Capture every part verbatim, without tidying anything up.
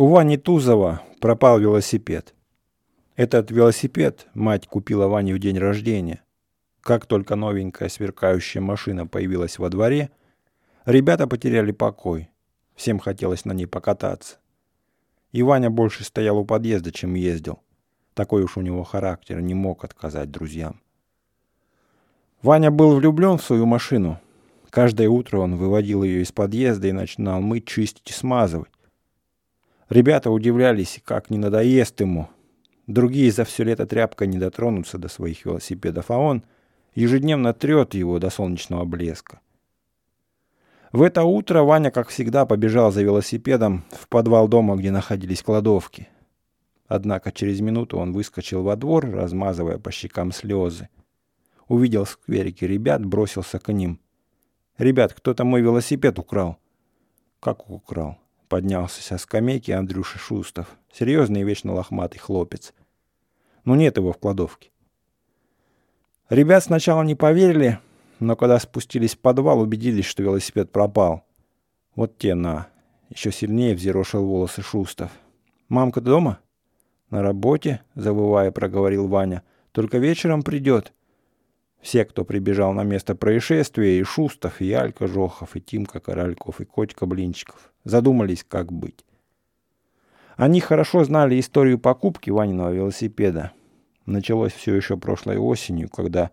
У Вани Тузова пропал велосипед. Этот велосипед мать купила Ване в день рождения. Как только новенькая сверкающая машина появилась во дворе, ребята потеряли покой. Всем хотелось на ней покататься. И Ваня больше стоял у подъезда, чем ездил. Такой уж у него характер, не мог отказать друзьям. Ваня был влюблен в свою машину. Каждое утро он выводил ее из подъезда и начинал мыть, чистить и смазывать. Ребята удивлялись, как не надоест ему. Другие за все лето тряпкой не дотронутся до своих велосипедов, а он ежедневно трет его до солнечного блеска. В это утро Ваня, как всегда, побежал за велосипедом в подвал дома, где находились кладовки. Однако через минуту он выскочил во двор, размазывая по щекам слезы. Увидел в скверике ребят, бросился к ним. «Ребят, кто-то мой велосипед украл». «Как украл?» — поднялся со скамейки Андрюша Шустов, серьезный и вечно лохматый хлопец. «Ну нет его в кладовке». Ребят сначала не поверили, но когда спустились в подвал, убедились, что велосипед пропал. «Вот те на!» — еще сильнее взъерошил волосы Шустов. «Мамка дома?» «На работе», — завывая, проговорил Ваня. «Только вечером придет». Все, кто прибежал на место происшествия, и Шустов, и Алька Жохов, и Тимка Корольков, и Котька Блинчиков, задумались, как быть. Они хорошо знали историю покупки Ваниного велосипеда. Началось все еще прошлой осенью, когда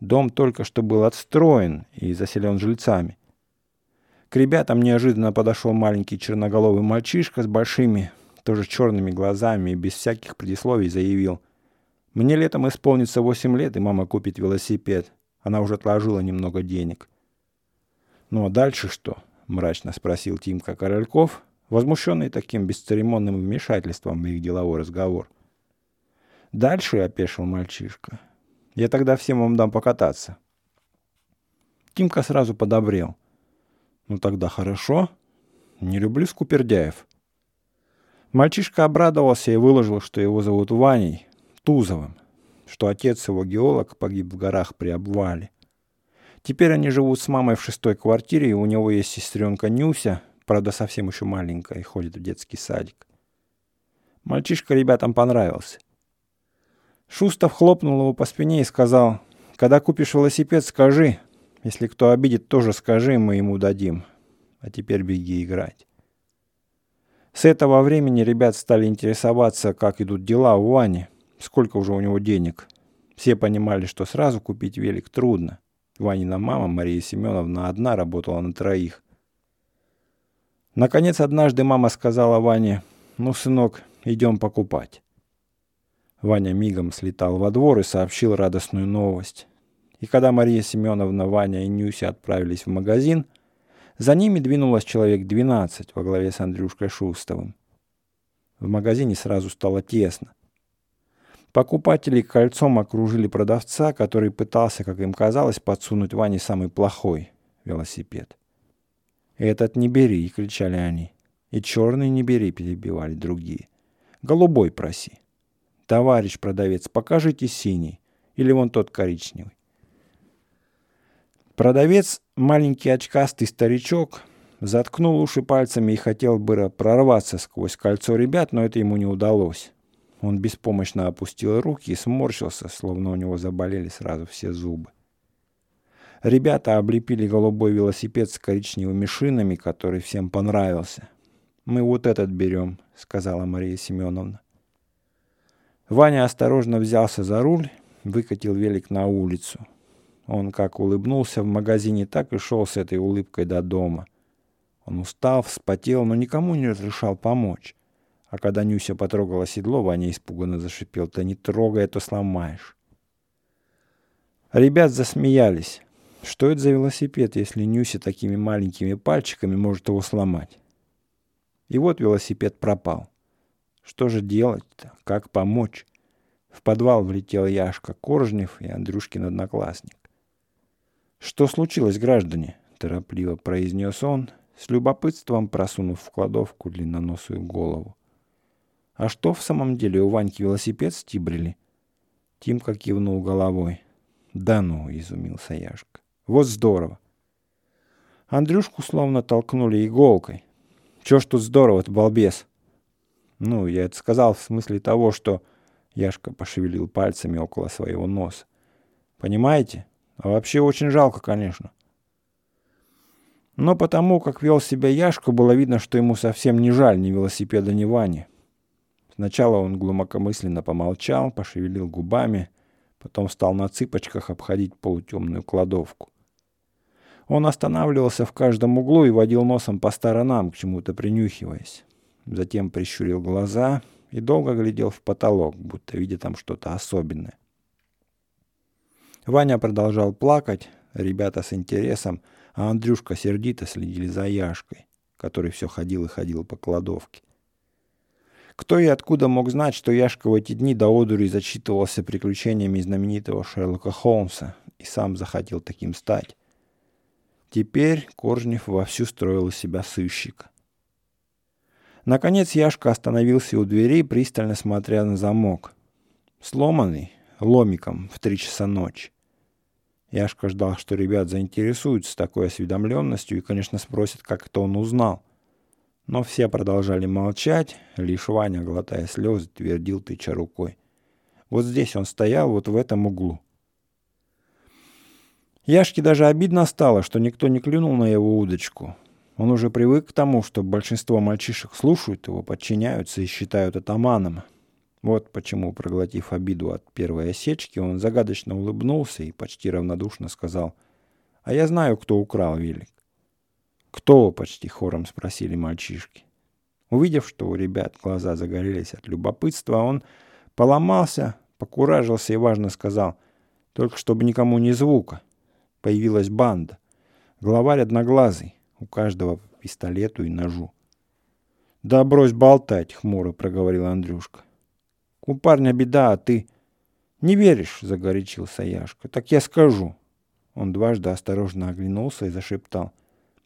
дом только что был отстроен и заселен жильцами. К ребятам неожиданно подошел маленький черноголовый мальчишка с большими, тоже черными глазами, и без всяких предисловий заявил: «Мне летом исполнится восемь лет, и мама купит велосипед. Она уже отложила немного денег». «Ну а дальше что?» — мрачно спросил Тимка Корольков, возмущенный таким бесцеремонным вмешательством в их деловой разговор. «Дальше», — опешил мальчишка, — «я тогда всем вам дам покататься». Тимка сразу подобрел. «Ну тогда хорошо. Не люблю скупердяев». Мальчишка обрадовался и выложил, что его зовут Ваней Тузовым, что отец его геолог, погиб в горах при обвале. Теперь они живут с мамой в шестой квартире, и у него есть сестренка Нюся, правда совсем еще маленькая, и ходит в детский садик. Мальчишка ребятам понравился. Шустов хлопнул его по спине и сказал: «Когда купишь велосипед, скажи. Если кто обидит, тоже скажи, мы ему дадим. А теперь беги играть». С этого времени ребят стали интересоваться, как идут дела у Вани, сколько уже у него денег. Все понимали, что сразу купить велик трудно. Ванина мама, Мария Семеновна, одна работала на троих. Наконец, однажды мама сказала Ване: «Ну, сынок, идем покупать». Ваня мигом слетал во двор и сообщил радостную новость. И когда Мария Семеновна, Ваня и Нюся отправились в магазин, за ними двинулось человек двенадцать во главе с Андрюшкой Шустовым. В магазине сразу стало тесно. Покупатели кольцом окружили продавца, который пытался, как им казалось, подсунуть Ване самый плохой велосипед. «Этот не бери», — кричали они. «И черный не бери», — перебивали другие. «Голубой проси». «Товарищ продавец, покажите синий. Или вон тот коричневый». Продавец, маленький очкастый старичок, заткнул уши пальцами и хотел бы прорваться сквозь кольцо ребят, но это ему не удалось. Он беспомощно опустил руки и сморщился, словно у него заболели сразу все зубы. Ребята облепили голубой велосипед с коричневыми шинами, который всем понравился. «Мы вот этот берем», — сказала Мария Семеновна. Ваня осторожно взялся за руль, выкатил велик на улицу. Он как улыбнулся в магазине, так и шел с этой улыбкой до дома. Он устал, вспотел, но никому не разрешал помочь. А когда Нюся потрогала седло, Ваня испуганно зашипел: «Да не трогай, а то сломаешь». Ребят засмеялись. Что это за велосипед, если Нюся такими маленькими пальчиками может его сломать? И вот велосипед пропал. Что же делать-то? Как помочь? В подвал влетел Яшка Коржнев и Андрюшкин одноклассник. «Что случилось, граждане?» — торопливо произнес он, с любопытством просунув в кладовку длинноносую голову. «А что в самом деле, у Ваньки велосипед стибрили?» Тимка кивнул головой. «Да ну!» — изумился Яшка. «Вот здорово!» Андрюшку словно толкнули иголкой. «Чё ж тут здорово-то, балбес?» Ну, я это сказал в смысле того, что Яшка пошевелил пальцами около своего носа. Понимаете? А вообще очень жалко, конечно. Но потому, как вел себя Яшка, было видно, что ему совсем не жаль ни велосипеда, ни Вани. Сначала он глубокомысленно помолчал, пошевелил губами, потом стал на цыпочках обходить полутемную кладовку. Он останавливался в каждом углу и водил носом по сторонам, к чему-то принюхиваясь. Затем прищурил глаза и долго глядел в потолок, будто видя там что-то особенное. Ваня продолжал плакать, ребята с интересом, а Андрюшка сердито следили за Яшкой, который все ходил и ходил по кладовке. Кто и откуда мог знать, что Яшка в эти дни до одури зачитывался приключениями знаменитого Шерлока Холмса и сам захотел таким стать? Теперь Коржнев вовсю строил из себя сыщика. Наконец Яшка остановился у двери, пристально смотря на замок. Сломанный, ломиком, в три часа ночи. Яшка ждал, что ребят заинтересуются такой осведомленностью и, конечно, спросят, как это он узнал. Но все продолжали молчать, лишь Ваня, глотая слезы, твердил, тыча рукой. Вот здесь он стоял, вот в этом углу. Яшке даже обидно стало, что никто не клюнул на его удочку. Он уже привык к тому, что большинство мальчишек слушают его, подчиняются и считают атаманом. Вот почему, проглотив обиду от первой осечки, он загадочно улыбнулся и почти равнодушно сказал: «А я знаю, кто украл велик». «Кто?» — почти хором спросили мальчишки. Увидев, что у ребят глаза загорелись от любопытства, он поломался, покуражился и важно сказал: «Только чтобы никому ни звука». Появилась банда. Главарь одноглазый, у каждого по пистолету и ножу. «Да брось болтать», — хмуро проговорил Андрюшка. «У парня беда, а ты...» «Не веришь?» — загорячился Яшка. «Так я скажу». Он дважды осторожно оглянулся и зашептал: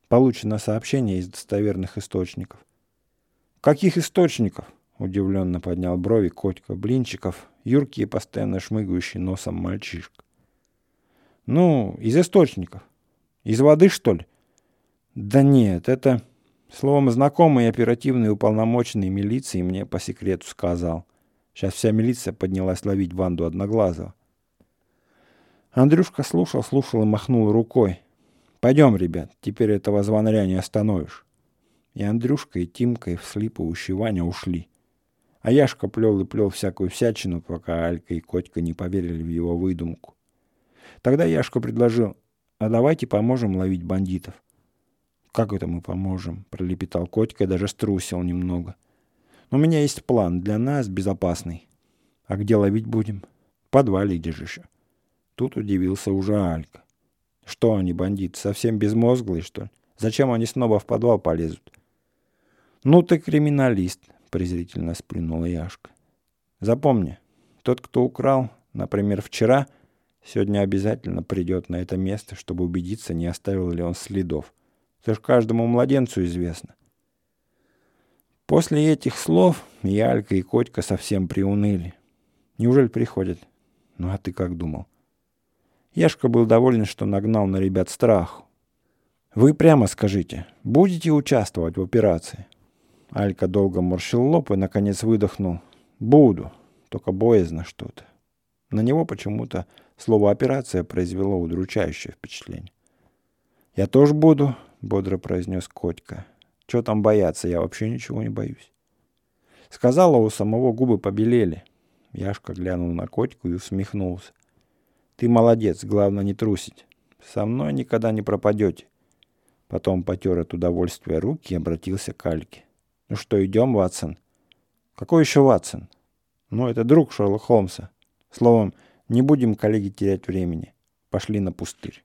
«Получено сообщение из достоверных источников». «Каких источников?» — удивленно поднял брови Котька Блинчиков, юркий и постоянно шмыгающий носом мальчишка. «Ну, из источников. Из воды, что ли?» «Да нет, это...» «Словом, знакомый оперативный уполномоченный милиции мне по секрету сказал». Сейчас вся милиция поднялась ловить банду Одноглазого. Андрюшка слушал, слушал и махнул рукой. «Пойдем, ребят, теперь этого звонаря не остановишь». И Андрюшка, и Тимка, и вслипывающий Ваня ушли. А Яшка плел и плел всякую всячину, пока Алька и Котька не поверили в его выдумку. Тогда Яшка предложил: «А давайте поможем ловить бандитов». «Как это мы поможем?» — пролепетал Котька и даже струсил немного. «У меня есть план для нас, безопасный». «А где ловить будем?» «В подвале, где же еще?» Тут удивился уже Алька. «Что они, бандиты, совсем безмозглые, что ли? Зачем они снова в подвал полезут?» «Ну ты криминалист», — презрительно сплюнула Яшка. «Запомни, тот, кто украл, например, вчера, сегодня обязательно придет на это место, чтобы убедиться, не оставил ли он следов. Это ж каждому младенцу известно». После этих слов и Алька, и Котька совсем приуныли. «Неужели приходят? Ну а ты как думал?» Яшка был доволен, что нагнал на ребят страху. «Вы прямо скажите, будете участвовать в операции?» Алька долго морщил лоб и, наконец, выдохнул: «Буду, только боязно что-то». На него почему-то слово «операция» произвело удручающее впечатление. «Я тоже буду», — бодро произнес Котька. «Чего там бояться? Я вообще ничего не боюсь». Сказала, у самого губы побелели. Яшка глянул на Котьку и усмехнулся. «Ты молодец, главное не трусить. Со мной никогда не пропадете». Потом потер от удовольствия руки и обратился к Альке. «Ну что, идем, Ватсон?» «Какой еще Ватсон?» «Ну, это друг Шерлока Холмса. Словом, не будем, коллеги, терять времени. Пошли на пустырь».